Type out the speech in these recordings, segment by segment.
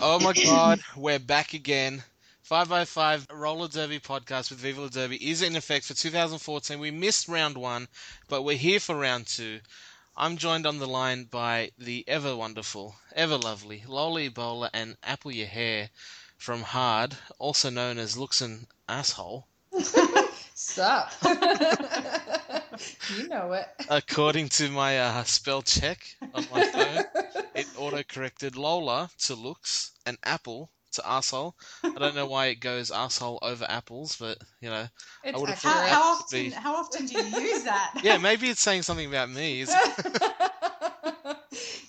Oh my God, we're back again. 5x5 Roller Derby podcast with Viva La Derby is in effect for 2014. We missed round one, but we're here for round two. I'm joined on the line by the ever wonderful, ever lovely Lola Ebola and Apple Your Hair from Hard, also known as Looks an Asshole. Sup? You know it. According to my spell check on my phone, it auto-corrected Lola to looks and apple to arsehole. I don't know why it goes arsehole over apples, but, you know. It's, I would have how often do you use that? Yeah, maybe it's saying something about me.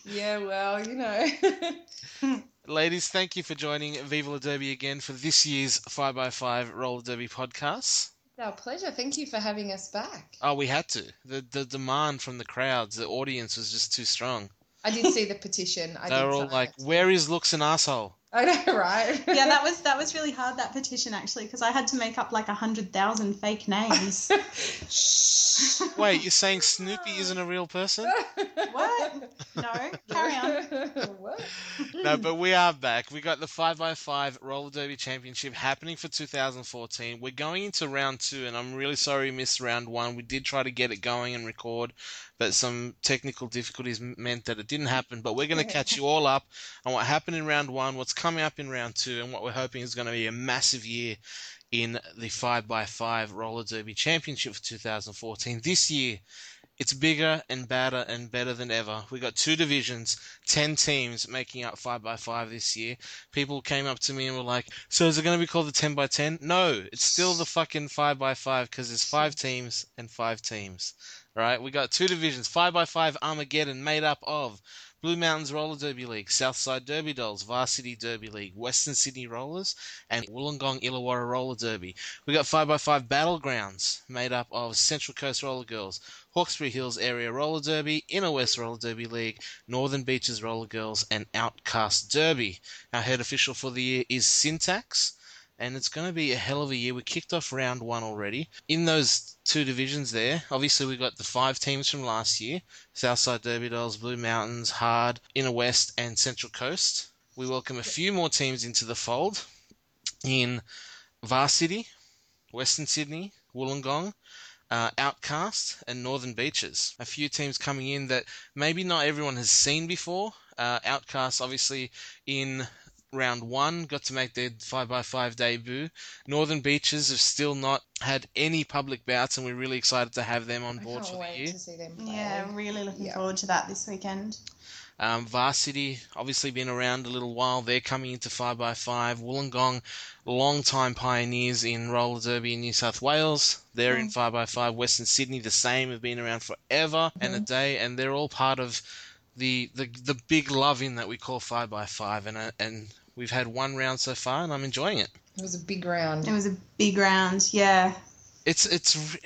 Yeah, well, you know. Ladies, thank you for joining Viva La Derby again for this year's 5x5 Roller Derby podcast. Our pleasure. Thank you for having us back. Oh, we had to. The demand from the crowds, the audience was just too strong. I did see the petition. They were all like, "Where is Looks an Asshole?" I know, right? Yeah, that was really hard, that petition, actually, because I had to make up like 100,000 fake names. Wait, you're saying Snoopy isn't a real person? What? No, carry on. What? No, but we are back. We got the 5x5 Roller Derby Championship happening for 2014. We're going into round two, and I'm really sorry we missed round one. We did try to get it going and record, but some technical difficulties meant that it didn't happen. But we're going to catch you all up on what happened in round one, what's coming up in round two, and what we're hoping is going to be a massive year in the 5x5 Roller Derby Championship for 2014. This year, it's bigger and badder and better than ever. We got two divisions, 10 teams making up 5x5 this year. People came up to me and were like, "So is it going to be called the 10x10? No, it's still the fucking 5x5 because there's 5 teams and 5 teams. All right, we got two divisions, 5x5 Armageddon, made up of Blue Mountains Roller Derby League, Southside Derby Dolls, Varsity Derby League, Western Sydney Rollers, and Wollongong Illawarra Roller Derby. We got 5x5 Battlegrounds, made up of Central Coast Roller Girls, Hawkesbury Hills Area Roller Derby, Inner West Roller Derby League, Northern Beaches Roller Girls, and Outcast Derby. Our head official for the year is Syntax, and it's going to be a hell of a year. We kicked off round one already. In those two divisions there, obviously we've got the 5 teams from last year, Southside Derby Dolls, Blue Mountains, Hard, Inner West, and Central Coast. We welcome a few more teams into the fold in Varsity, Western Sydney, Wollongong, Outcast, and Northern Beaches. A few teams coming in that maybe not everyone has seen before. Outcast, obviously, in round one, got to make their 5x5 debut. Northern Beaches have still not had any public bouts, and we're really excited to have them on board for the year. I can't wait to see them play. Yeah, really looking forward to that this weekend. Varsity, obviously been around a little while. They're coming into 5x5. Wollongong, long-time pioneers in roller derby in New South Wales. They're in 5x5. Western Sydney, the same, have been around forever and a day, and they're all part of the big love-in that we call 5x5, and we've had one round so far, and I'm enjoying it. It was a big round. Yeah. It's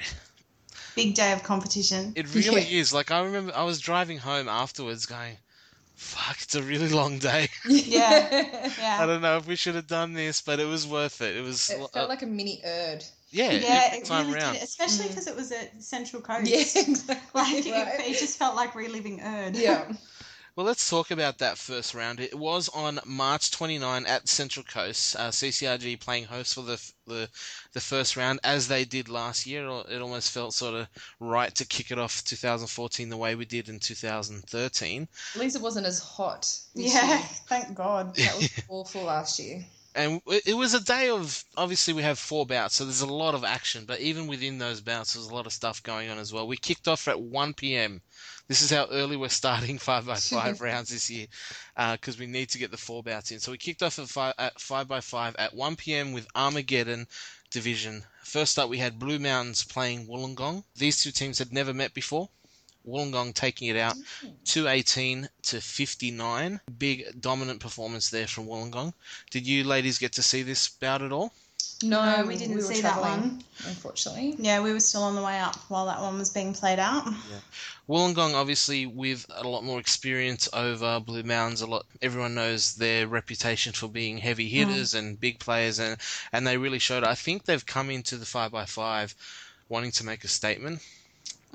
big day of competition. It really is. Like, I remember I was driving home afterwards going, fuck, it's a really long day. Yeah. I don't know if we should have done this, but it was worth it. It felt like a mini ERD. Yeah, it really did, especially because it was at Central Coast. Yeah, exactly. Like, right. It just felt like reliving ERD. Yeah. Well, let's talk about that first round. It was on March 29 at Central Coast, CCRG playing host for the first round, as they did last year. It almost felt sort of right to kick it off 2014 the way we did in 2013. At least it wasn't as hot this year. Thank God. That was awful last year. And it was a day of, obviously we have 4 bouts, so there's a lot of action, but even within those bouts, there's a lot of stuff going on as well. We kicked off at 1 p.m. This is how early we're starting 5x5 rounds this year, because we need to get the 4 bouts in. So we kicked off at 5x5 at 1 p.m. with Armageddon Division. First up, we had Blue Mountains playing Wollongong. These two teams had never met before. Wollongong taking it out 218 to 59. Big dominant performance there from Wollongong. Did you ladies get to see this bout at all? No, we didn't see that one, unfortunately. Yeah, we were still on the way up while that one was being played out. Yeah. Wollongong, obviously, with a lot more experience over Blue Mountains. Everyone knows their reputation for being heavy hitters and big players, and they really showed. I think they've come into the 5x5 wanting to make a statement.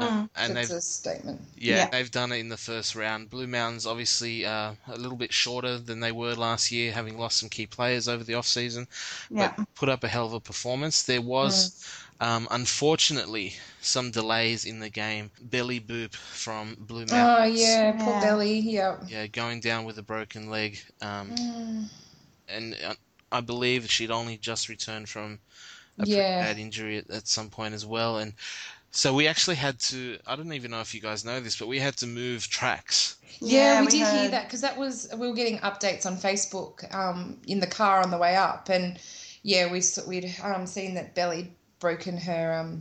And that's a statement. Yeah, they've done it in the first round. Blue Mountains, obviously, a little bit shorter than they were last year, having lost some key players over the off-season, but put up a hell of a performance. There was, unfortunately, some delays in the game. Belly Boop from Blue Mountains. Oh, yeah, poor Belly, yeah, going down with a broken leg. And I believe she'd only just returned from a pretty bad injury at some point as well, and... So we actually had to, I don't even know if you guys know this, but we had to move tracks. Yeah, we did hear that because we were getting updates on Facebook in the car on the way up. And, yeah, we'd seen that Belly'd broken her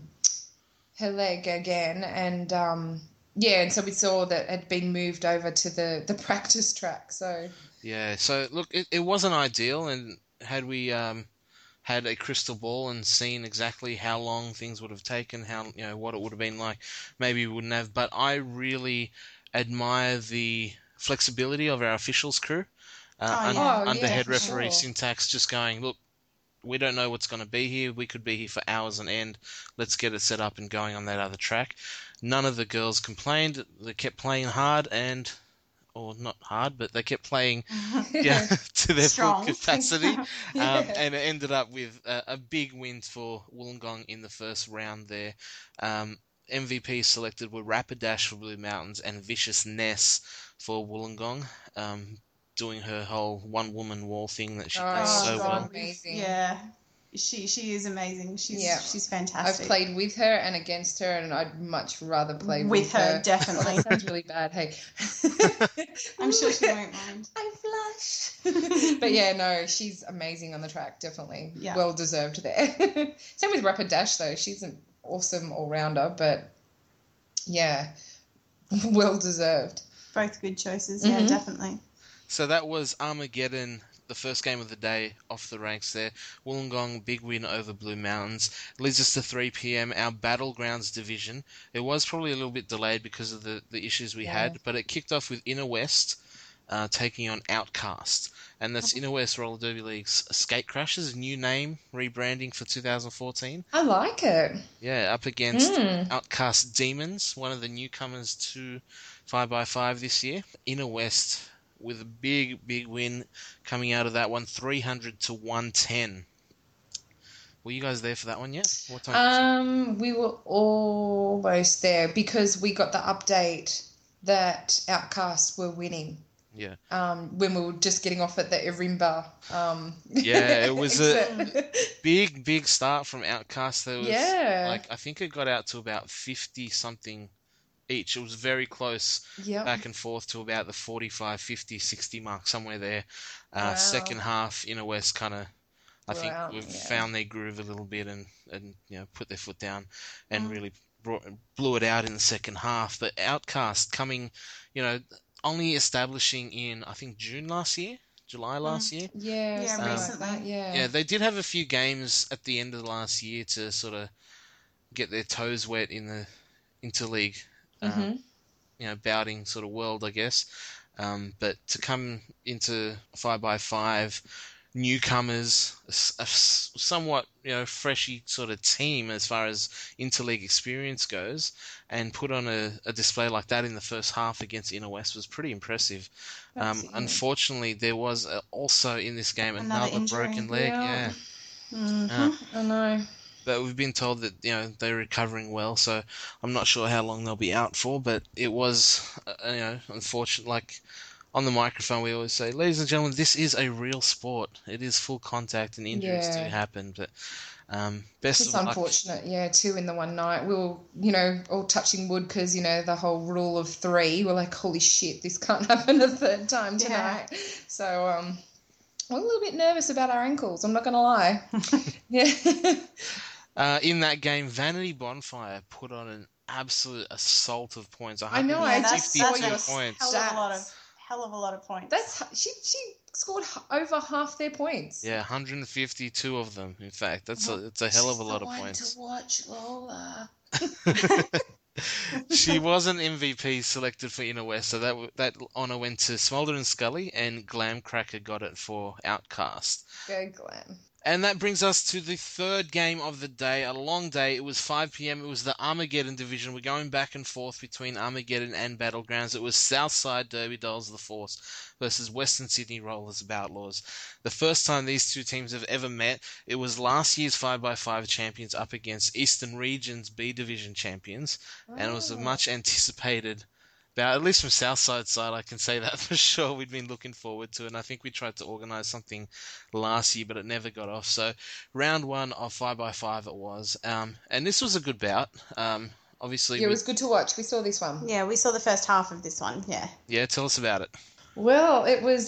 leg again. And, and so we saw that it had been moved over to the practice track. So yeah, so, look, it wasn't ideal. And had we... had a crystal ball and seen exactly how long things would have taken, how what it would have been like, maybe we wouldn't have. But I really admire the flexibility of our officials crew under head referee Syntax, just going, look, we don't know what's going to be here. We could be here for hours on end. Let's get it set up and going on that other track. None of the girls complained. They kept playing hard and... or not hard, but they kept playing to their full capacity. And it ended up with a big win for Wollongong in the first round there. MVPs selected were Rapidash for Blue Mountains and Viciousness for Wollongong, doing her whole one-woman wall thing that she does so well. Amazing. Yeah. She is amazing. She's fantastic. I've played with her and against her, and I'd much rather play with her. Definitely. That sounds really bad. Hey, I'm sure she won't mind. I flush. But yeah, no, she's amazing on the track. Definitely, well deserved there. Same with Rapidash though. She's an awesome all rounder, but yeah, well deserved. Both good choices. Mm-hmm. Yeah, definitely. So that was Armageddon. The first game of the day off the ranks there. Wollongong, big win over Blue Mountains. Leads us to 3 p.m, our Battlegrounds division. It was probably a little bit delayed because of the issues we had, but it kicked off with Inner West taking on Outcast. And that's Inner West Roller Derby League's Skate Crashers, new name, rebranding for 2014. I like it. Yeah, up against Outcast Demons, one of the newcomers to 5x5 this year. Inner West... with a big, big win coming out of that one, 300-110. Were you guys there for that one yet? What time? We were almost there because we got the update that Outcasts were winning. Yeah. When we were just getting off at the Erimba. Yeah, it was a big, big start from Outcasts. There was I think it got out to about 50-something. Each. It was very close back and forth to about the 45, 50, 60 mark, somewhere there. Second half, Inner West kind of, I think, found their groove a little bit and put their foot down and really blew it out in the second half. But Outcast coming, only establishing in, I think, July last year. Yeah, recently. Yeah. Yeah, they did have a few games at the end of last year to sort of get their toes wet in the interleague. Bouting sort of world, I guess. But to come into 5x5, newcomers, a somewhat, freshy sort of team as far as interleague experience goes, and put on a display like that in the first half against Inner West was pretty impressive. Unfortunately, there was also in this game another broken leg. Yeah. I know. But we've been told that, they're recovering well, so I'm not sure how long they'll be out for, but it was, unfortunate. Like, on the microphone we always say, ladies and gentlemen, this is a real sport. It is full contact and injuries do happen, but best of luck. It's unfortunate, two in the one night. We were, all touching wood because, the whole rule of three. We're like, holy shit, this can't happen a third time tonight. Yeah. So, we're a little bit nervous about our ankles, I'm not going to lie. In that game, Vanity Bonfire put on an absolute assault of points. I know, that's a hell of a lot of points. She scored over half their points. Yeah, 152 of them, in fact. It's a hell of a lot of points. I want to watch Lola. She was an MVP selected for Inner West, so that honour went to Smolder and Scully, and Glam Cracker got it for Outcast. Go Glam. And that brings us to the third game of the day. A long day. It was 5 p.m. It was the Armageddon division. We're going back and forth between Armageddon and Battlegrounds. It was Southside Derby Dolls, the Force, versus Western Sydney Rollers, the Outlaws. The first time these two teams have ever met. It was last year's 5x5 champions up against Eastern Regions B Division champions. Oh. And it was a much anticipated bout, at least from Southside's side, I can say that for sure. We'd been looking forward to it, and I think we tried to organise something last year, but it never got off. So round one of 5x5 it was. And this was a good bout. Obviously, yeah, it was good to watch. We saw this one. Yeah, we saw the first half of this one, yeah. Yeah, tell us about it. Well, it was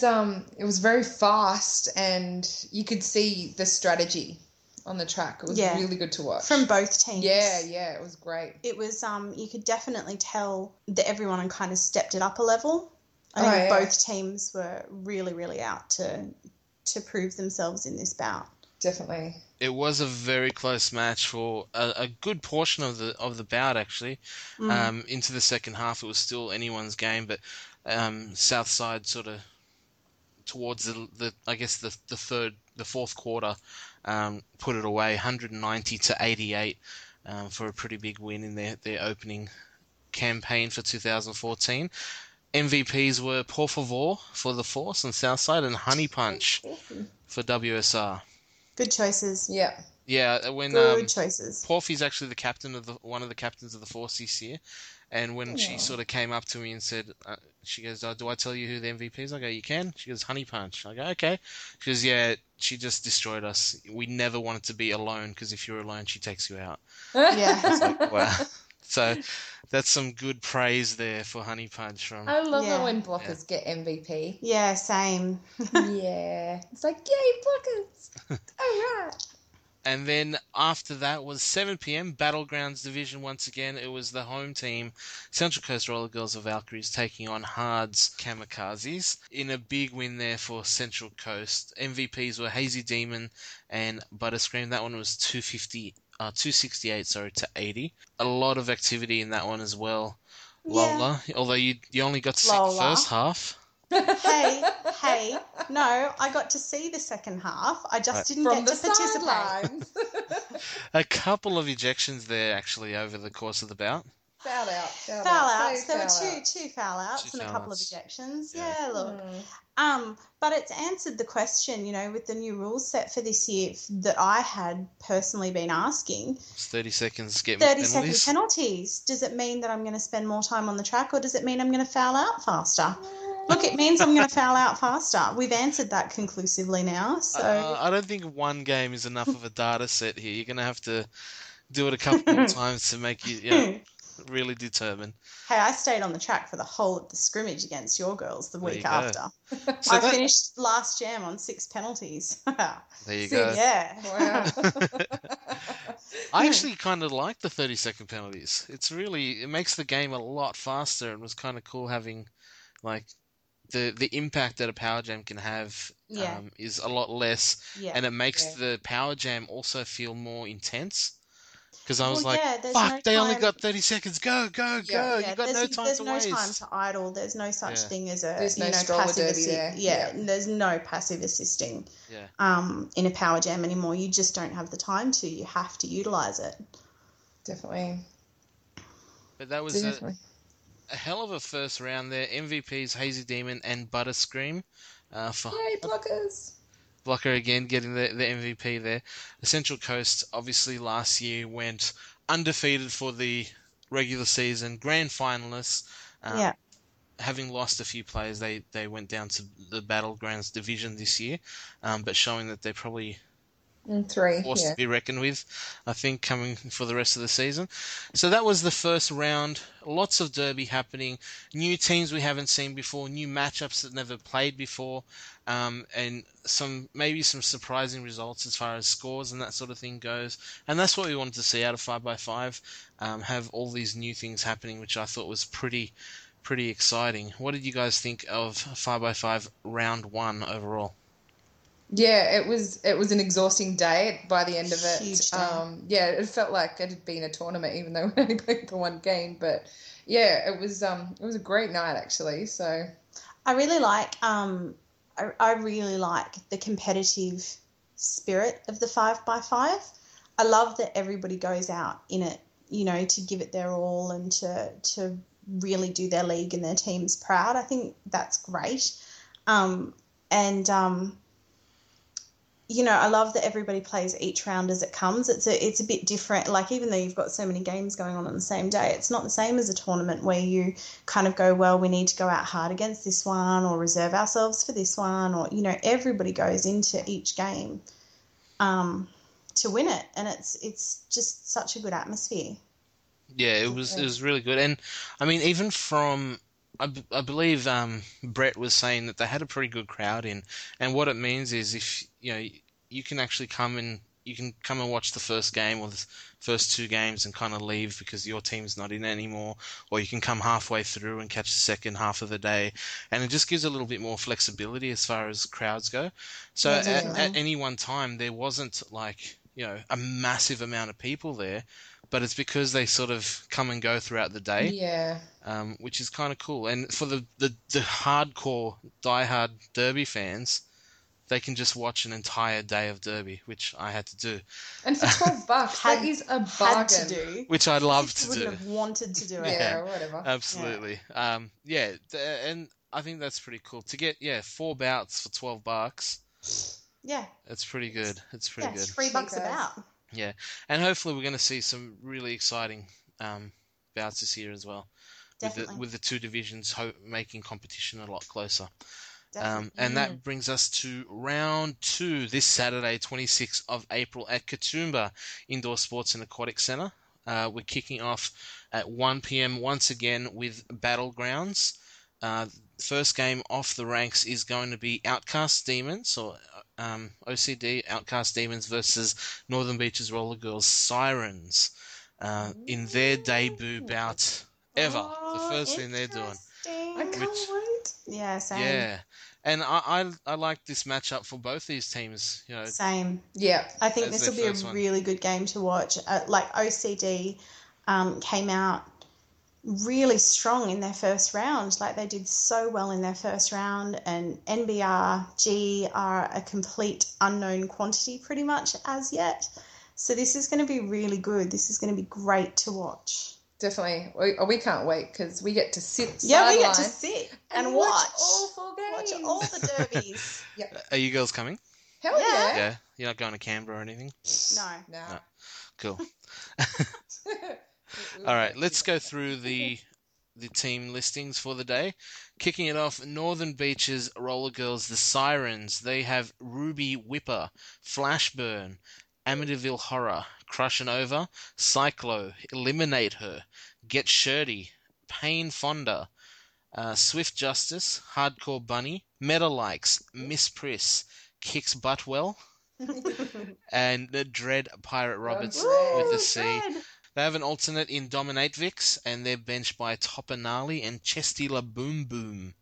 very fast, and you could see the strategy on the track. It was really good to watch. From both teams. Yeah, it was great. It was, you could definitely tell that everyone had kind of stepped it up a level. I think both teams were really, really out to prove themselves in this bout. Definitely. It was a very close match for a good portion of the bout, actually. Mm. Into the second half, it was still anyone's game, but Southside sort of towards the fourth quarter, put it away 190-88 for a pretty big win in their opening campaign for 2014. MVPs were Porphavore for the Force and Southside and Honey Punch for WSR. Good choices. Yeah. Yeah, when Porphy's actually the captain of one of the captains of the Force this year, and when she sort of came up to me and said, she goes, "Oh, do I tell you who the MVP is?" I go, "You can." She goes, "Honey Punch." I go, "Okay." She goes, "Yeah, she just destroyed us. We never wanted to be alone because if you're alone, she takes you out." Yeah. It's like, wow. So that's some good praise there for Honey Punch. I love it when blockers get MVP. Yeah, same. Yeah. It's like, yay, blockers. All right. And then after that was 7 p.m, Battlegrounds Division once again. It was the home team, Central Coast Roller Girls of Valkyries, taking on Hard's Kamikazes in a big win there for Central Coast. MVPs were Hazy Demon and Butterscream. That one was 268 to 80. A lot of activity in that one as well, Lola. Yeah. Although you only got to see the first half. Hey, no, I got to see the second half. I just didn't get to participate. A couple of ejections there, actually, over the course of the bout. Foul outs. There were two foul outs and a couple of ejections. Yeah, look. But it's answered the question, you know, with the new rules set for this year that I had personally been asking. It's 30 seconds get 30-second penalties. Does it mean that I'm going to spend more time on the track, or does it mean I'm going to foul out faster? Look, it means I'm going to foul out faster. We've answered that conclusively now. So I don't think one game is enough of a data set here. You're going to have to do it a couple more times to make you really determine. Hey, I stayed on the track for the whole of the scrimmage against your girls the week after. So I finished last jam on 6 penalties. There you go. Yeah. Wow. I actually kind of like the 30-second penalties. It makes the game a lot faster, and was kind of cool having like the impact that a power jam can have is a lot less, and it makes the power jam also feel more intense. Because I was they only got 30 seconds. Go. Yeah. There's no time to idle. There's no such thing as passive assist. There's no passive assisting in a power jam anymore. You just don't have the time to. You have to utilise it. Definitely. But that was a hell of a first round there. MVPs Hazy Demon and Butterscream. Yay, blockers! Blocker again getting the MVP there. The Central Coast obviously last year went undefeated for the regular season, grand finalists. Having lost a few players, they went down to the Battlegrounds division this year, but showing that they're probably forced to be reckoned with, I think, coming for the rest of the season. So that was the first round. Lots of derby happening. New teams we haven't seen before, new matchups that never played before, and some surprising results as far as scores and that sort of thing goes. And that's what we wanted to see out of 5x5, have all these new things happening, which I thought was pretty exciting. What did you guys think of 5x5 round one overall? Yeah, it was an exhausting day by the end of it. Huge day. It felt like it had been a tournament, even though we only played the one game. But yeah, it was a great night actually. So I really like the competitive spirit of the 5x5. I love that everybody goes out in it, you know, to give it their all and to really do their league and their teams proud. I think that's great. You know, I love that everybody plays each round as it comes. It's a bit different. Like, even though you've got so many games going on the same day, it's not the same as a tournament where you kind of go, well, we need to go out hard against this one or reserve ourselves for this one, or, you know, everybody goes into each game to win it, and it's just such a good atmosphere. Yeah, it was really good. And, I mean, even from... I believe Brett was saying that they had a pretty good crowd in, and what it means is if you know you can actually come and watch the first game or the first two games and kind of leave because your team's not in anymore, or you can come halfway through and catch the second half of the day, and it just gives a little bit more flexibility as far as crowds go. So at any one time there wasn't like you know a massive amount of people there. But it's because they sort of come and go throughout the day, yeah. Which is kind of cool. And for the hardcore, diehard Derby fans, they can just watch an entire day of Derby, which I had to do. And for $12, that is a bargain. To do. Which I'd love to do. Would have wanted to do it. Yeah, whatever. Absolutely. Yeah. And I think that's pretty cool. To get, 4 bouts for $12. Yeah. It's pretty good. It's pretty good. It's $3 a bout. Yeah, and hopefully we're going to see some really exciting bouts this year as well. Definitely. With the two divisions making competition a lot closer. And that brings us to round 2 this Saturday, 26th of April at Katoomba Indoor Sports and Aquatic Centre. We're kicking off at 1pm once again with Battlegrounds. First game off the ranks is going to be Outcast Demons, or OCD Outcast Demons versus Northern Beaches Roller Girls Sirens in their debut bout ever. The first thing they're doing. I can't wait. Yeah, same. Yeah, and I like this matchup for both these teams. You know, same. Yeah, I think this will be a really good game to watch. Like OCD came out really strong in their first round. Like, they did so well in their first round, and NBRG are a complete unknown quantity pretty much as yet. So this is going to be really good. This is going to be great to watch. Definitely. We can't wait because we get to sit. Yeah, we get to sit and watch all 4 games. Watch all the derbies. Yep. Are you girls coming? Hell yeah. Yeah. You're not going to Canberra or anything? No. Cool. All right, let's go through the team listings for the day. Kicking it off, Northern Beaches Roller Girls, the Sirens. They have Ruby Whipper, Flashburn, Amityville Horror, Crush and Over, Cyclo, Eliminate Her, Get Shirty, Payne Fonda, Swift Justice, Hardcore Bunny, Metalikes, Miss Priss, Kicks Buttwell, and the Dread Pirate Roberts with a C. Dread. They have an alternate in Dominate Vix, and they're benched by Topanali and Chesty La Boom Boom.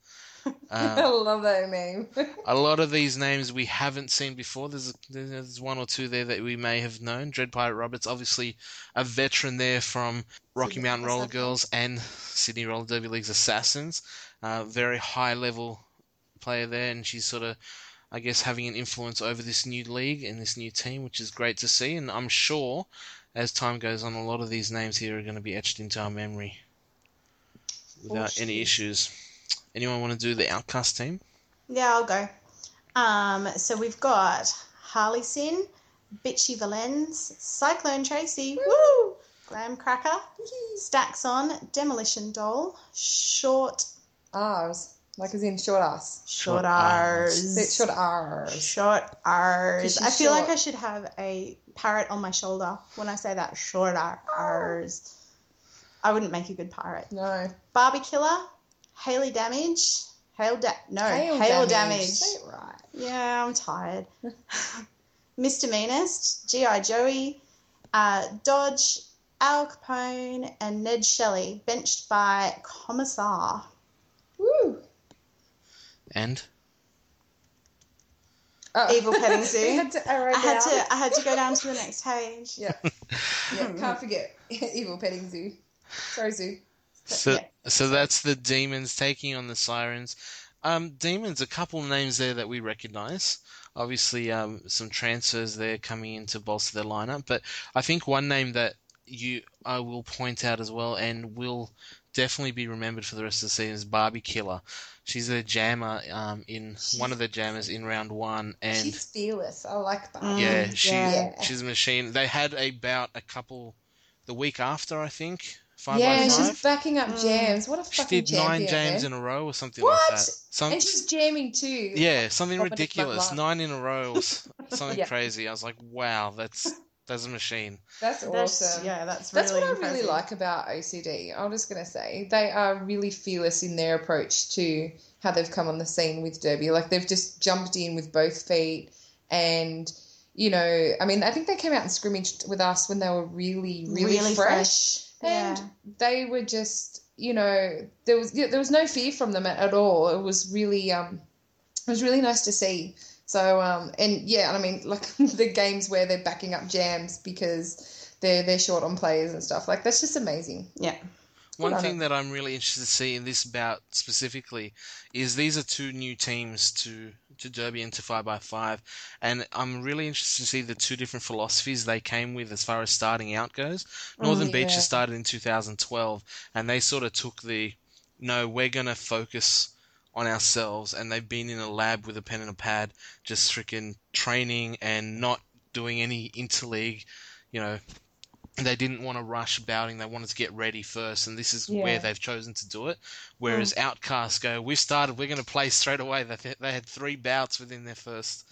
I love that name. A lot of these names we haven't seen before. There's one or two there that we may have known. Dread Pirate Roberts, obviously a veteran there from Rocky Mountain Roller Girls and Sydney Roller Derby League's Assassins. Very high-level player there, and she's sort of, I guess, having an influence over this new league and this new team, which is great to see, and I'm sure... as time goes on, a lot of these names here are going to be etched into our memory without any issues. Anyone want to do the Outcast team? Yeah, I'll go. So we've got Harley Sin, Bitchy Valens, Cyclone Tracy, woo! Glam Cracker, Staxon, Demolition Doll, Short Ars. Like as in Short Ars. Short Ars. Short Ars. Short Ars. I feel like I should have a parrot on my shoulder when I say that. Short Ars. I wouldn't make a good pirate. No. Barbie Killer. Haley Damage. Hail Damage. Say it right. Yeah, I'm tired. Misdemeanist. G.I. Joey. Dodge. Al Capone. And Ned Shelley. Benched by Commissar. Woo. And Evil Petting Zoo. I had to go down to the next page. Yeah. Can't forget Evil Petting Zoo. Sorry, Zoo. So that's the Demons taking on the Sirens. Demons, a couple of names there that we recognise. Obviously, some transfers there coming in to bolster their lineup. But I think one name that I will point out as well and will definitely be remembered for the rest of the season is Barbie Killer. She's their jammer one of the jammers in round one. And she's fearless. I like Barbie. Yeah, she's a machine. They had a bout the week after, I think. 5x5. Yeah, she's backing up jams. What a fucking champion. She did 9 jams in a row or something like that. And she's jamming too. Yeah, something ridiculous. 9 in a row or something crazy. I was like, wow, that's a machine. That's awesome. That's really impressive. That's what I really like about OCD. I'm just going to say they are really fearless in their approach to how they've come on the scene with Derby. Like, they've just jumped in with both feet and... You know, I mean, I think they came out and scrimmaged with us when they were really, really, really fresh. And they were just, you know, there was no fear from them at all. It was really, nice to see. So, and I mean, like the games where they're backing up jams because they're short on players and stuff. Like, that's just amazing. Yeah. One thing that I'm really interested to see in this bout specifically is these are two new teams to Derby and to 5x5, and I'm really interested to see the two different philosophies they came with as far as starting out goes. Northern Beaches started in 2012, and they sort of took the, no, we're going to focus on ourselves, and they've been in a lab with a pen and a pad, just freaking training and not doing any interleague, you know. They didn't want to rush bouting. They wanted to get ready first, and this is where they've chosen to do it. Whereas Outcast go, we've started, we're going to play straight away. They had 3 bouts within their first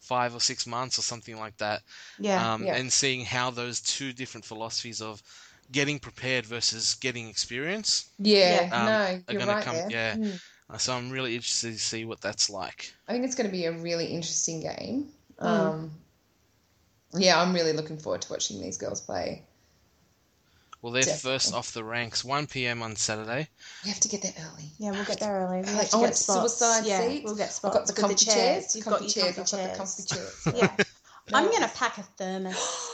5 or 6 months or something like that. Yeah, and seeing how those two different philosophies of getting prepared versus getting experience are going to come. Yeah. So I'm really interested to see what that's like. I think it's going to be a really interesting game. Yeah, I'm really looking forward to watching these girls play. Well, they're first off the ranks, 1 p.m. on Saturday. We have to get there early. Yeah, we'll get there early. We'll I want suicide seats. We'll get spots. I've got the comfy chairs. You've got your comfy chairs. Yeah. I'm going to pack a thermos.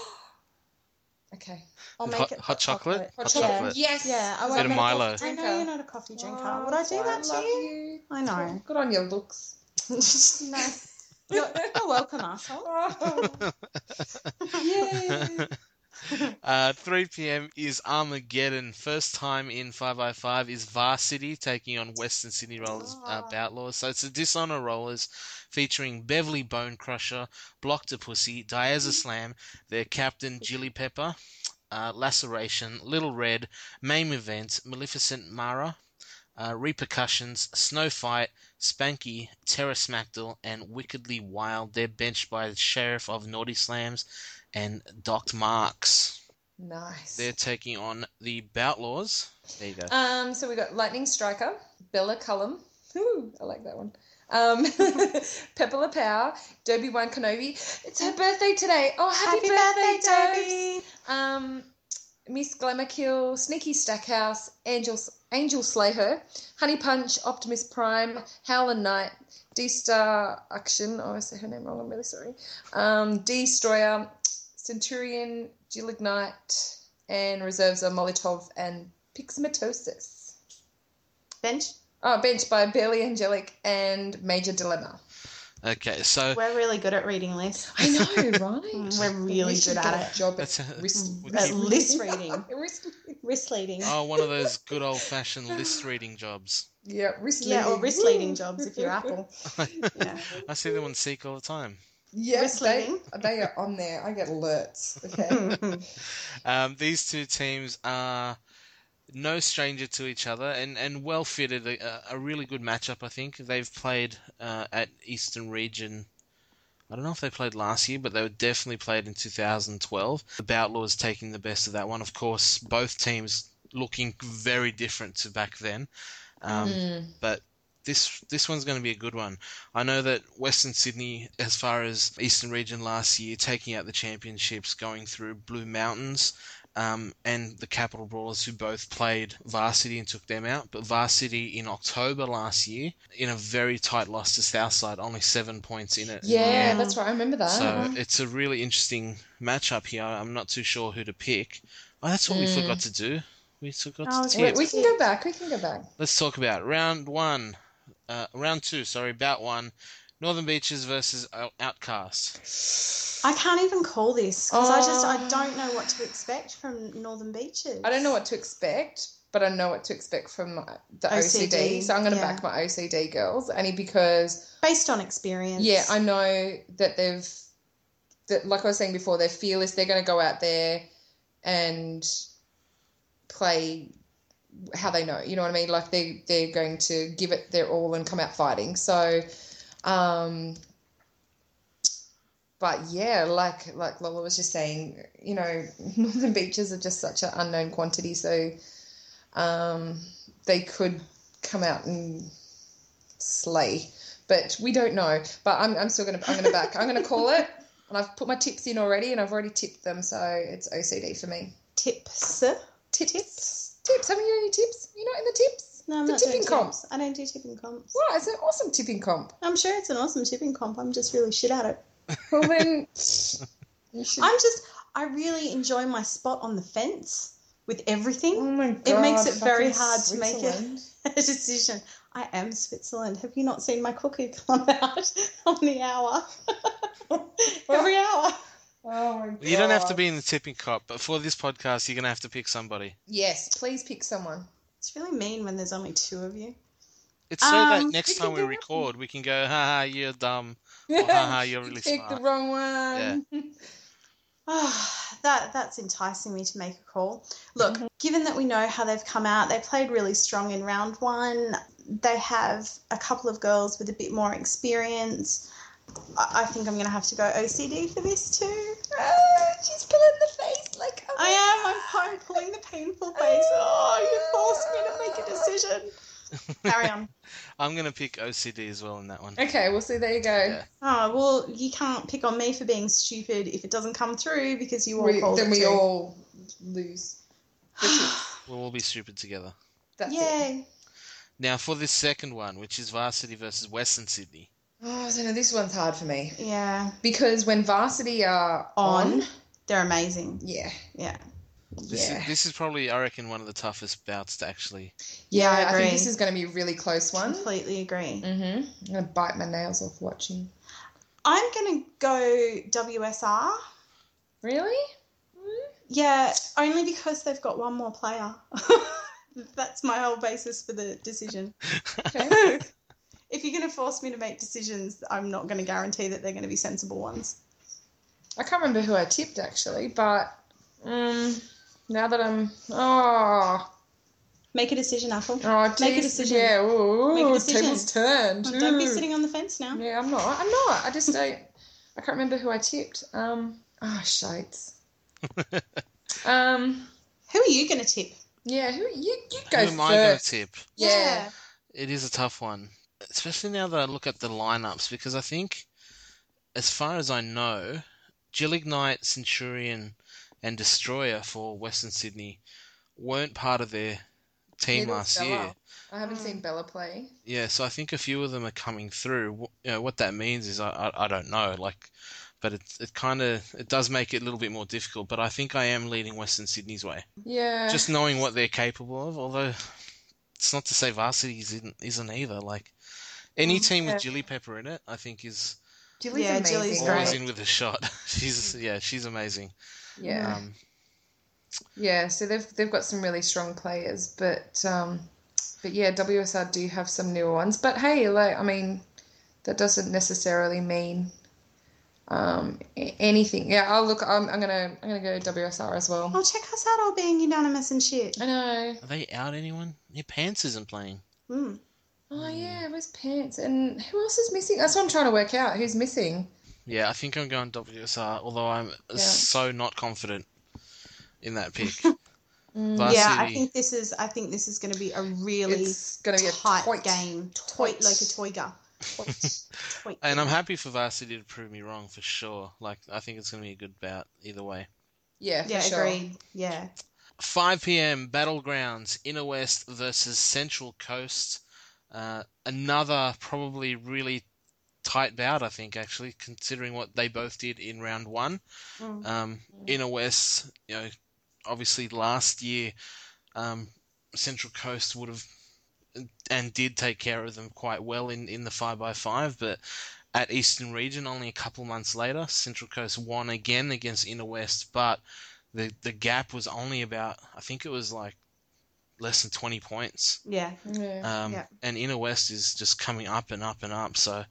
Okay. I'll make it hot chocolate. Hot chocolate. Yes. Yeah. I want a bit of Milo. I know you're not a coffee drinker. Would I do that to you? I know. Good on your looks. Nice. You're welcome, asshole. Oh. Yay! 3 p.m. is Armageddon. First time in 5x5 is Varsity taking on Western Sydney Rollers Boutlaws. So it's the Dishonor Rollers featuring Beverly Bone Crusher, Blocktopussie, Diaza Slam, their captain Jilly Pepper, Laceration, Little Red, Mame Event, Maleficent Mara, Repercussions, Snow Fight, Spanky, Terror Smackdale, and Wickedly Wild. They're benched by the Sheriff of Naughty Slams and Doc Marks. Nice. They're taking on the Boutlaws. There you go. So we got Lightning Striker, Bella Cullum. Ooh, I like that one. Pepper La Power, Derby One Kenobi. It's her birthday today. Oh, happy birthday, Derby. Miss Glamourkill, Sneaky Stackhouse, Angel Slayer, Honey Punch, Optimus Prime, Howlin' Knight, D-Star Action, I said her name wrong, I'm really sorry, Destroyer, Centurion, Gillignite, and reserves are Molotov and Piximatosis. Bench by Barely Angelic and Major Dilemma. Okay, so... We're really good at reading lists. I know, right? We're really good at it. Job at list reading. Wrist leading. Oh, one of those good old-fashioned list reading jobs. Yeah, wrist leading. Yeah, or wrist leading jobs if you're Apple. Yeah. I see them on Seek all the time. Yeah, they are on there. I get alerts. Okay. These two teams are... no stranger to each other and well-fitted, a really good matchup, I think. They've played at Eastern Region. I don't know if they played last year, but they were definitely played in 2012. The Boutlaws taking the best of that one. Of course, both teams looking very different to back then. But this one's going to be a good one. I know that Western Sydney, as far as Eastern Region last year, taking out the championships, going through Blue Mountains, and the Capital Brawlers, who both played Varsity and took them out. But Varsity in October last year, in a very tight loss to Southside, only 7 points in it. Yeah, that's right. I remember that. So it's a really interesting matchup here. I'm not too sure who to pick. Oh, that's what we forgot to do. We forgot to tip. We can go back. Let's talk about round 1. round two, bout one, Northern Beaches versus Outcast. I can't even call this because I don't know what to expect from Northern Beaches. I don't know what to expect, but I know what to expect from the OCD. So I'm going to back my OCD girls, only because... Based on experience. Yeah, I know that they've... That, like I was saying before, they're fearless. They're going to go out there and play how they know. You know what I mean? Like they're going to give it their all and come out fighting. So... but yeah, like Lola was just saying, you know, Northern Beaches are just such an unknown quantity, so they could come out and slay, but we don't know. But I'm going to call it, and I've put my tips in already, and I've already tipped them, so it's OCD for me. Tips. Haven't you any tips? You're not in the tips. No, I'm not doing comps. I don't do tipping comps. Wow, it's an awesome tipping comp. I'm sure it's an awesome tipping comp. I'm just really shit at it. Well, then... I really enjoy my spot on the fence with everything. Oh, my God. It makes it very hard to make a decision. I am Switzerland. Have you not seen my cookie come out on the hour? Every hour. Oh my God. You don't have to be in the tipping comp, but for this podcast, you're going to have to pick somebody. Yes, please pick someone. It's really mean when there's only two of you. It's so that next time we record, we can go, ha ha, you're dumb, or ha ha, you're really smart. Pick the wrong one. Yeah. That's enticing me to make a call. Look, given that we know how they've come out, they played really strong in round one. They have a couple of girls with a bit more experience. I think I'm going to have to go OCD for this too. Oh, she's pulling the face like... Oh I am. I'm pulling the painful face. Oh, you forced me to make a decision. Carry on. I'm going to pick OCD as well in that one. Okay, well, so there you go. Yeah. Oh, well, you can't pick on me for being stupid if it doesn't come through because you all hold it. Then we all lose. We'll all be stupid together. That's it. Now, for this second one, which is Varsity versus Western Sydney. Oh, so no, this one's hard for me. Yeah. Because when Varsity are on, they're amazing. Yeah. Yeah. This is probably, I reckon, one of the toughest bouts to actually... Yeah, I agree. Think this is going to be a really close one. Completely agree. Mm-hmm. I'm going to bite my nails off watching. I'm going to go WSR. Really? Mm-hmm. Yeah, only because they've got one more player. That's my whole basis for the decision. Okay. If you're going to force me to make decisions, I'm not going to guarantee that they're going to be sensible ones. I can't remember who I tipped, actually, but now that I'm... Oh. Make a decision, Apple. Oh, geez. Make a decision. Yeah, ooh, make a decision. Table's turned. Oh, don't be sitting on the fence now. Yeah, I'm not. I just don't... I can't remember who I tipped. Shades. Who are you going to tip? Yeah, you go first. Who am I going to tip? Yeah. It is a tough one. Especially now that I look at the lineups, because I think, as far as I know, Jill Ignite, Centurion, and Destroyer for Western Sydney weren't part of their team last year. I haven't seen Bella play. Yeah, so I think a few of them are coming through. You know, what that means is I don't know. Like, but it does make it a little bit more difficult. But I think I am leading Western Sydney's way. Yeah. Just knowing what they're capable of, although it's not to say Varsity isn't either. Like. Any team with Jilly Pepper in it, I think is... Jilly's amazing. Always in with a shot. She's amazing. Yeah. So they've got some really strong players, but yeah, WSR do have some newer ones. But hey, like, I mean, that doesn't necessarily mean anything. Yeah, I'm gonna go WSR as well. Oh, check us out, all being unanimous and shit. I know. Are they out anyone? Your Pants isn't playing. Hmm. Oh, yeah, where's Pants? And who else is missing? That's what I'm trying to work out, who's missing. Yeah, I think I'm going WSR, although I'm so not confident in that pick. Yeah, I think this is going to be a really tight game. Toit like a toiger. And I'm happy for Varsity to prove me wrong for sure. Like, I think it's going to be a good bout either way. Yeah, for sure. Agreed. Yeah. 5 p.m, Battlegrounds, Inner West versus Central Coast. Another probably really tight bout, I think, actually, considering what they both did in round one. Inner West, you know, obviously last year, Central Coast would have and did take care of them quite well in the 5x5, but at Eastern Region, only a couple months later, Central Coast won again against Inner West, but the gap was only about, I think it was like less than 20 points. Yeah. And Inner West is just coming up and up and up, so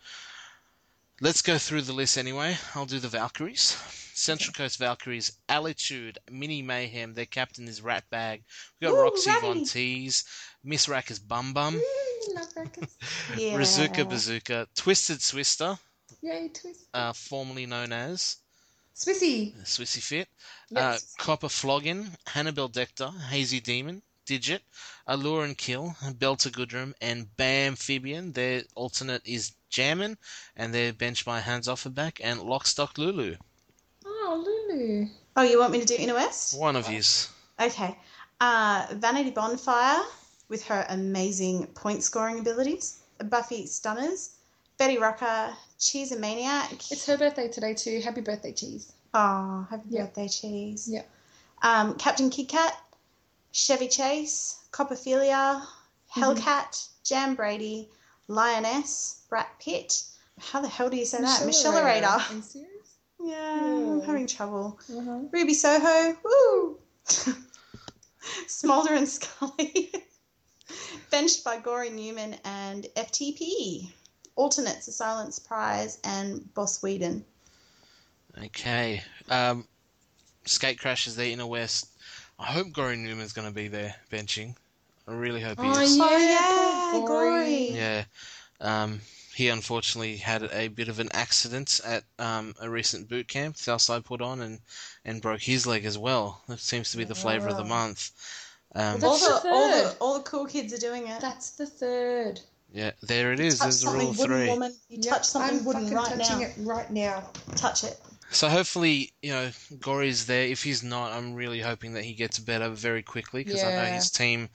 let's go through the list anyway. I'll do the Valkyries. Central Coast Valkyries, Altitude, Mini Mayhem, their captain is Ratbag. We've got Roxy Von Tees, Miss Rack is Bum Bum, Razuka Bazooka, Twisted Swister, formerly known as Swissy Fit, Copper Floggin, Hannibal Dector, Hazy Demon, Digit, Allure and Kill, Belter Goodrum, and Bamphibian. Their alternate is Jammin, and they're benched by Hans Offerback and Lockstock Lulu. Oh, you want me to do Inner West? One of yous. Okay. Vanity Bonfire, with her amazing point-scoring abilities. Buffy Stunners. Betty Rocker. Cheesemaniac. It's her birthday today, too. Happy birthday, Cheese. Oh, happy birthday, Cheese. Yeah. Captain Kit Kat. Chevy Chase. Copophilia. Hellcat. Jam Brady. Lioness. Brad Pitt. How the hell do you say that? Michelle-rator. Are you serious? Yeah, I'm having trouble. Ruby Soho, woo! Smolder and Scully, benched by Gory Newman and FTP. Alternates are Silence Prize and Boss Whedon. Okay. Skate Crash is there, Inner West. I hope Gory Newman's going to be there benching. I really hope he is. Gory. Yeah. He unfortunately had a bit of an accident at a recent boot camp Southside put on and broke his leg as well. That seems to be the flavour of the month. All the cool kids are doing it. That's the third. Yeah, there it is. There's a rule three. Woman. You touch something wooden right now. I'm touching it right now. Touch it. So hopefully, you know, Gory's there. If he's not, I'm really hoping that he gets better very quickly because I know his team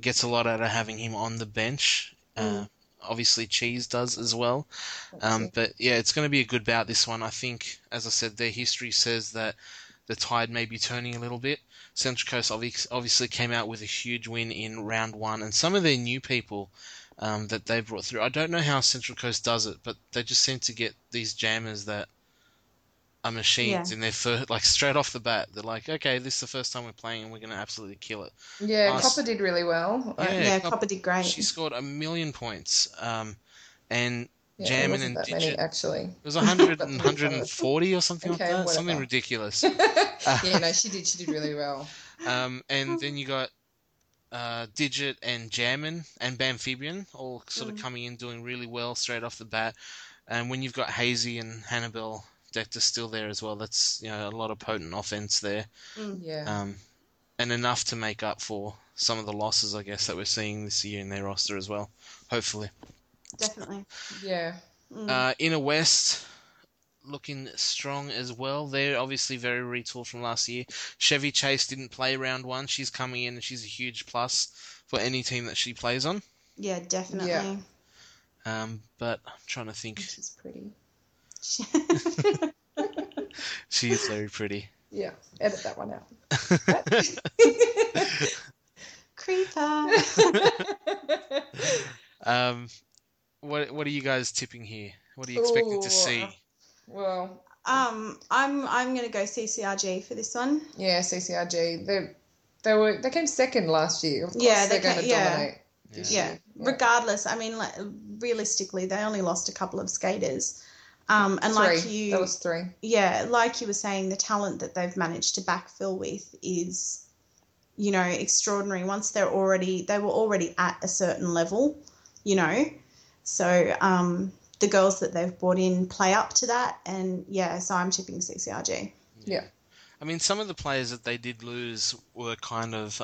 gets a lot out of having him on the bench. Obviously, Cheese does as well. But, yeah, it's going to be a good bout, this one. I think, as I said, their history says that the tide may be turning a little bit. Central Coast obviously came out with a huge win in round one, and some of their new people that they brought through, I don't know how Central Coast does it, but they just seem to get these jammers that are machines in their first, like, straight off the bat. They're like, okay, this is the first time we're playing and we're going to absolutely kill it. Yeah, Copper did really well. Yeah, Copper did great. She scored 1,000,000 points. And Jammin and Digit. Many, actually. It was 100 and 140 or something like that. Something ridiculous. She did really well. And then you got Digit and Jammin and Bamphibian all sort of coming in doing really well straight off the bat. And when you've got Hazy and Hannibal Dector's still there as well. That's, you know, a lot of potent offense there. And enough to make up for some of the losses, I guess, that we're seeing this year in their roster as well, hopefully. Definitely. Yeah. Inner West looking strong as well. They're obviously very retooled from last year. Chevy Chase didn't play round one. She's coming in and she's a huge plus for any team that she plays on. Yeah, definitely. Yeah. But I'm trying to think. She's pretty. She is very pretty. Yeah, edit that one out. Creeper. What are you guys tipping here? What are you expecting to see? Well, I'm gonna go CCRG for this one. Yeah, CCRG. They came second last year. Of course they're gonna dominate. Yeah. Regardless, I mean, like, realistically, they only lost a couple of skaters. And that was three. Yeah, like you were saying, the talent that they've managed to backfill with is, you know, extraordinary. Once they were already at a certain level, you know. So the girls that they've brought in play up to that, and so I'm tipping CCRG. Yeah. I mean, some of the players that they did lose were kind of,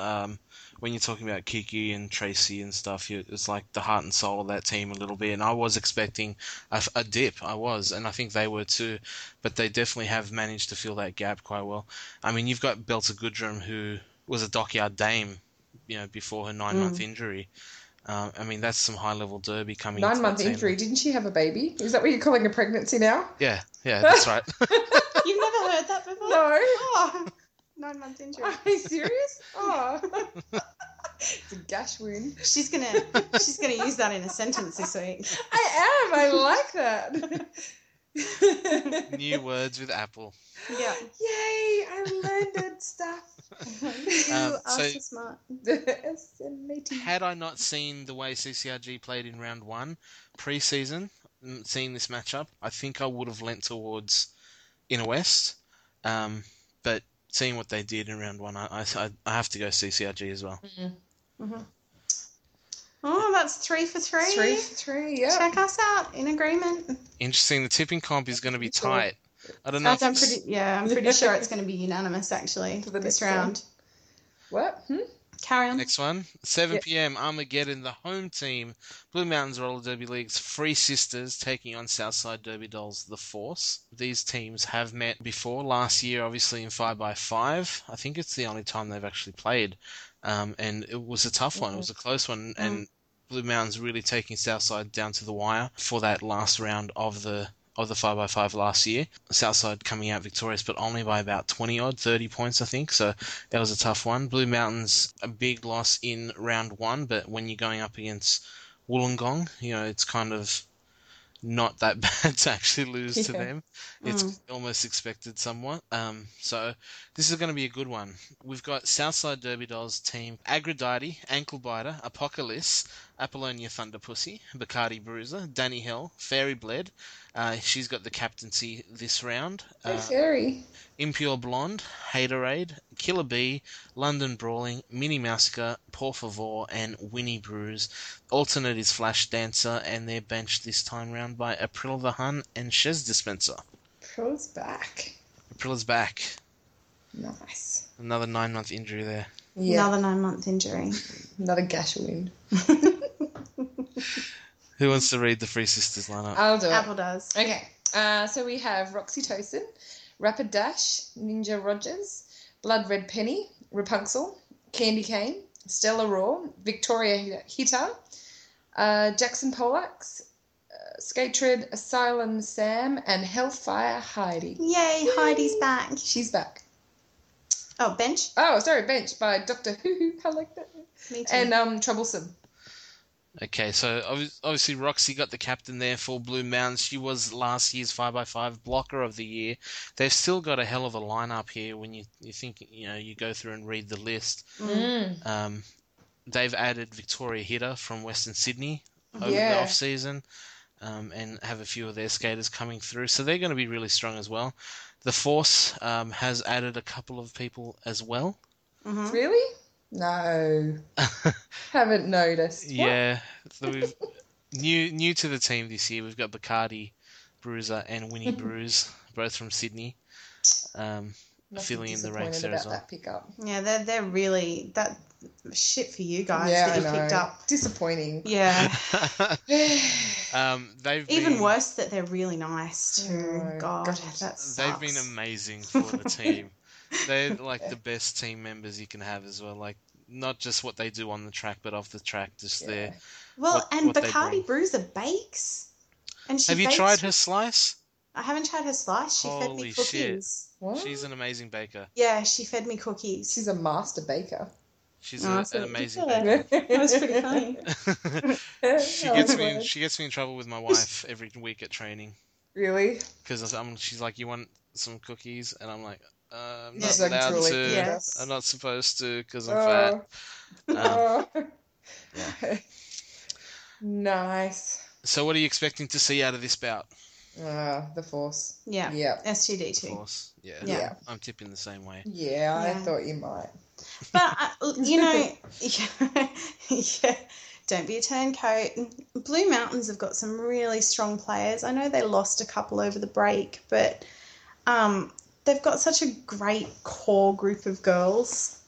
when you're talking about Kiki and Tracy and stuff, it's like the heart and soul of that team a little bit. And I was expecting a dip, and I think they were too. But they definitely have managed to fill that gap quite well. I mean, you've got Belter Goodrum, who was a Dockyard Dame, you know, before her 9-month injury. I mean, that's some high-level derby coming. 9-month injury. Didn't she have a baby? Is that what you're calling a pregnancy now? Yeah, that's right. You've never heard that before? No. Oh, 9-month injury. Are you serious? Oh. It's a gash wound. She's gonna use that in a sentence this week. I am. I like that. New words with Apple. Yeah. Yay! I learned stuff. You are so smart. Had I not seen the way CCRG played in round one pre-season, seeing this matchup, I think I would have lent towards Inner West. But seeing what they did in round one, I have to go CCRG as well. Mm-hmm. Mm-hmm. Oh, that's 3 for 3. 3 for 3, yeah. Check us out, in agreement. Interesting. The tipping comp is going to be tight. I don't know. I'm pretty sure it's going to be unanimous, actually, for this round. What? Carry on. Next one, 7 p.m, Armageddon, the home team, Blue Mountains Roller Derby League's Free Sisters taking on Southside Derby Dolls, The Force. These teams have met before, last year, obviously, in 5x5. I think it's the only time they've actually played. And it was a tough one. It was a close one. And Blue Mountains really taking Southside down to the wire for that last round of the 5x5 last year. Southside coming out victorious, but only by about 20-odd, 30 points, I think. So that was a tough one. Blue Mountains, a big loss in round one, but when you're going up against Wollongong, it's kind of not that bad to actually lose to them. It's almost expected somewhat. So this is going to be a good one. We've got Southside Derby Dolls team, Aggredite, Anklebiter, Apocalypse, Apollonia Thunderpussy, Bacardi Bruiser, Danny Hell, Fairy Bled. She's got the captaincy this round. Fairy. Impure Blonde, Haterade, Killer Bee, London Brawling, Mini Mousika, Porphavore, and Winnie Bruise. Alternate is Flash Dancer, and they're benched this time round by April the Hun and Shez Dispenser. Aprila's back. Nice. Another 9-month injury there. Yeah. Another 9-month injury. Another gash wound. Who wants to read the Free Sisters lineup? I'll do it. Apple does. Okay. So we have Roxy Tosin, Rapidash, Ninja Rogers, Blood Red Penny, Rapunzel, Candy Cane, Stella Raw, Victoria Hitter, Jackson Pollax, Skatred, Asylum Sam, and Hellfire Heidi. Yay, Heidi's back. She's back. Oh, Bench? Oh, sorry, Bench by Dr. Who. I like that. Me too. And Troublesome. Okay, so obviously Roxy got the captain there for Blue Mountains. She was last year's 5x5 blocker of the year. They've still got a hell of a lineup here when you think, you go through and read the list. Mm. They've added Victoria Hitter from Western Sydney over the off-season and have a few of their skaters coming through. So they're going to be really strong as well. The Force has added a couple of people as well. Mm-hmm. Really? No, haven't noticed. What? Yeah, so we've new to the team this year. We've got Bacardi Bruiser and Winnie Bruise, both from Sydney, filling in the ranks there as well. That pickup. Yeah, they're really that shit for you guys that you picked up. Disappointing. Yeah. They've even worse that they're really nice too. Oh, God, that sucks. They've been amazing for the team. They're like the best team members you can have as well. Like not just what they do on the track, but off the track, just their. Well, and Bacardi Bruiser bakes. And she. Have you tried her slice? I haven't tried her slice. She fed me cookies. Holy shit! She's an amazing baker. Yeah, she fed me cookies. She's a master baker. She's an amazing baker. That was pretty funny. She gets me in trouble with my wife every week at training. Really? Because she's like, "You want some cookies?" And I'm like. I'm not allowed to. Yes. I'm not supposed to because I'm fat. Yeah. Nice. So, what are you expecting to see out of this bout? The Force. Yeah. Yeah. SGD2. The Force. Yeah. Yeah. I'm tipping the same way. Yeah, I thought you might. But Don't be a turncoat. Blue Mountains have got some really strong players. I know they lost a couple over the break, but they've got such a great core group of girls.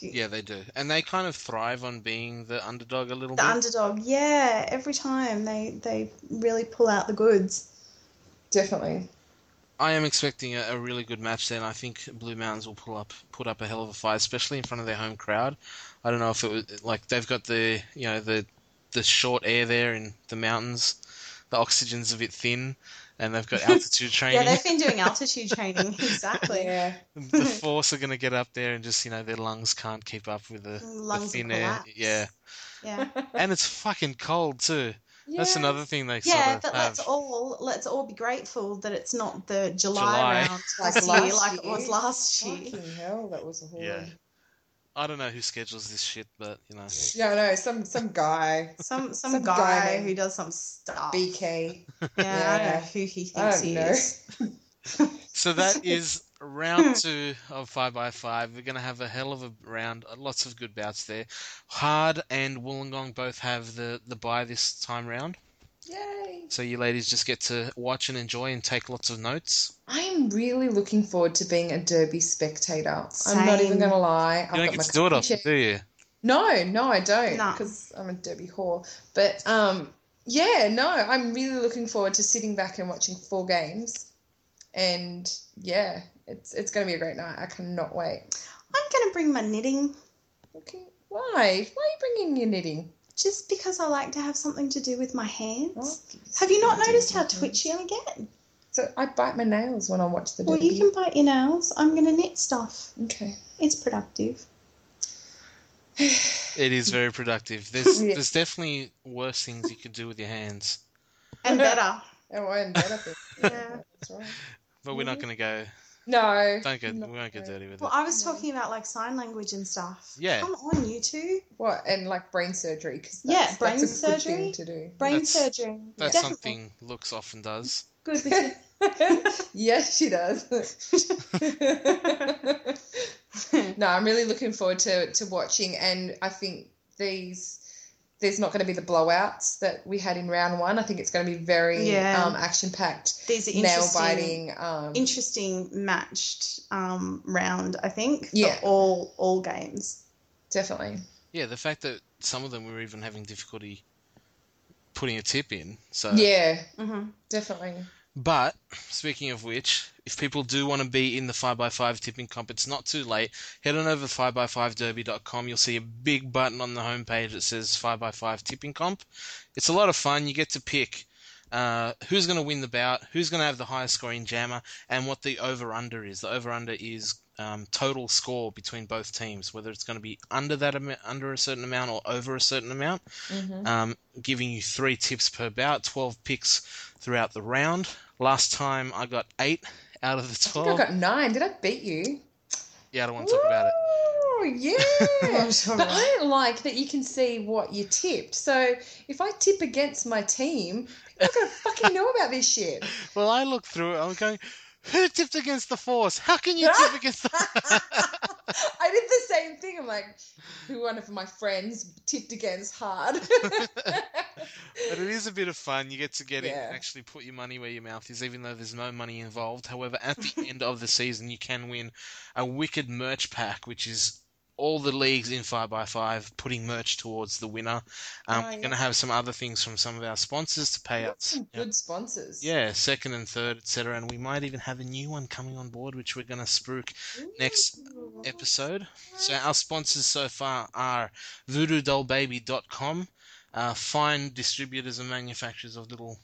Yeah, they do. And they kind of thrive on being the underdog a little bit. The underdog, yeah. Every time they really pull out the goods. Definitely. I am expecting a really good match then. I think Blue Mountains will put up a hell of a fight, especially in front of their home crowd. I don't know if it was like they've got the short air there in the mountains. The oxygen's a bit thin. and they've got altitude training. Yeah, they've been doing altitude training, exactly. Yeah. The force are going to get up there and just, you know, their lungs can't keep up with the thin air. Yeah. Yeah. And it's fucking cold too. Yeah. That's another thing they sort of but have. let's all be grateful that it's not the July round like it was last year. Fucking hell, that was a whole one. I don't know who schedules this shit, but you know. Yeah, I know some guy, some guy who does some stuff. BK. Yeah, I don't know who he thinks he is. So that is round 2 of 5x5. We're going to have a hell of a round. Lots of good bouts there. Hard and Wollongong both have the bye this time round. Yay! So you ladies just get to watch and enjoy and take lots of notes. I am really looking forward to being a derby spectator. Same. I'm not even going to lie. You don't get to do it often, do you? No, I don't, because I'm a derby whore. But, I'm really looking forward to sitting back and watching 4 games. And, yeah, it's going to be a great night. I cannot wait. I'm going to bring my knitting. Okay. Why? Why are you bringing your knitting? Just because I like to have something to do with my hands. Have you not noticed how twitchy I get? So I bite my nails when I watch the derby. Well, you can bite your nails. I'm going to knit stuff. Okay. It's productive. It is very productive. There's definitely worse things you could do with your hands. And better. And better things. Yeah. That's right. But we're not going to go... No. We won't get dirty with it. Well, I was talking about, like, sign language and stuff. Yeah. Come on, you two. What? And, like, brain surgery. Brain surgery. Good thing to do. Brain surgery. That's something Lux often does. Good. Because... Yes, she does. No, I'm really looking forward to watching, and I think there's not going to be the blowouts that we had in round 1. I think it's going to be very action-packed, nail-biting. Interesting matched round, I think, for all games. Definitely. Yeah, the fact that some of them were even having difficulty putting a tip in. So yeah, mm-hmm. Definitely. But speaking of which, if people do want to be in the 5x5 tipping comp, it's not too late. Head on over to 5x5derby.com. You'll see a big button on the homepage that says 5x5 tipping comp. It's a lot of fun. You get to pick who's going to win the bout, who's going to have the highest scoring jammer, and what the over-under is. The over-under is total score between both teams, whether it's going to be under a certain amount or over a certain amount, giving you 3 tips per bout, 12 picks throughout the round. Last time I got 8 out of the 12. I think I got 9. Did I beat you? Yeah, I don't want to talk about it. Oh, yeah. But I don't like that you can see what you tipped. So if I tip against my team, I'm not going to fucking know about this shit. Well, I look through it. I'm going... Who tipped against the force? How can you tip against the force? I did the same thing. I'm like, one of my friends tipped against hard. But it is a bit of fun. You get to get in and actually put your money where your mouth is, even though there's no money involved. However, at the end of the season, you can win a wicked merch pack, which is all the leagues in 5x5 putting merch towards the winner. We're going to have some other things from some of our sponsors to pay out. Some good sponsors. Yeah, second and third, etc. And we might even have a new one coming on board, which we're going to spruik next episode. So our sponsors so far are voodoodollbaby.com, fine distributors and manufacturers of little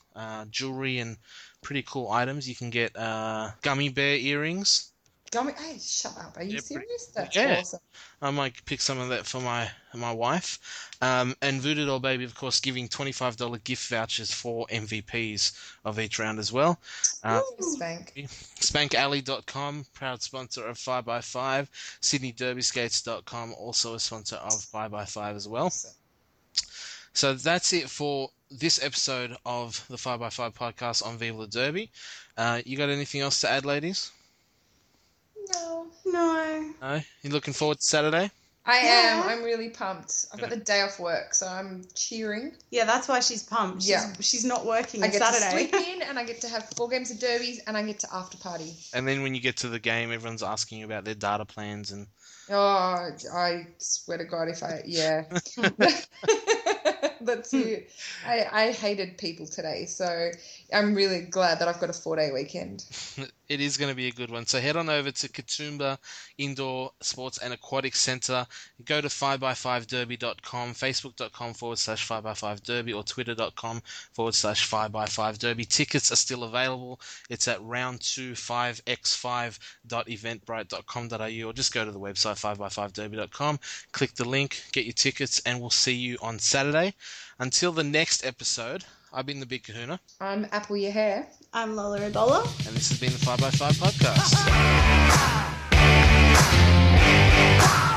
jewelry and pretty cool items. You can get gummy bear earrings. Hey, shut up. Are you serious? That's awesome. I might pick some of that for my wife. And Voodoo Doll Baby, of course, giving $25 gift vouchers for MVPs of each round as well. Spank. SpankAlley.com, proud sponsor of 5x5. SydneyDerbySkates.com, also a sponsor of 5x5 as well. Awesome. So that's it for this episode of the 5x5 podcast on Viva La Derby. You got anything else to add, ladies? No. You looking forward to Saturday? I am. I'm really pumped. I've got the day off work, so I'm cheering. Yeah, that's why she's pumped. She's not working on Saturday. I get to sleep in, and I get to have 4 games of derbies, and I get to after party. And then when you get to the game, everyone's asking you about their data plans and. Oh, I swear to God, if I That's you. I hated people today, so I'm really glad that I've got a 4-day weekend. It is going to be a good one. So head on over to Katoomba Indoor Sports and Aquatic Centre. Go to 5x5derby.com, facebook.com/5x5derby or twitter.com/5x5derby. Tickets are still available. It's at round25x5.eventbrite.com.au or just go to the website 5x5derby.com, click the link, get your tickets, and we'll see you on Saturday. Until the next episode, I've been the Big Kahuna. I'm Apple Your Hair. I'm Lola Ebola. And this has been the 5x5 Podcast.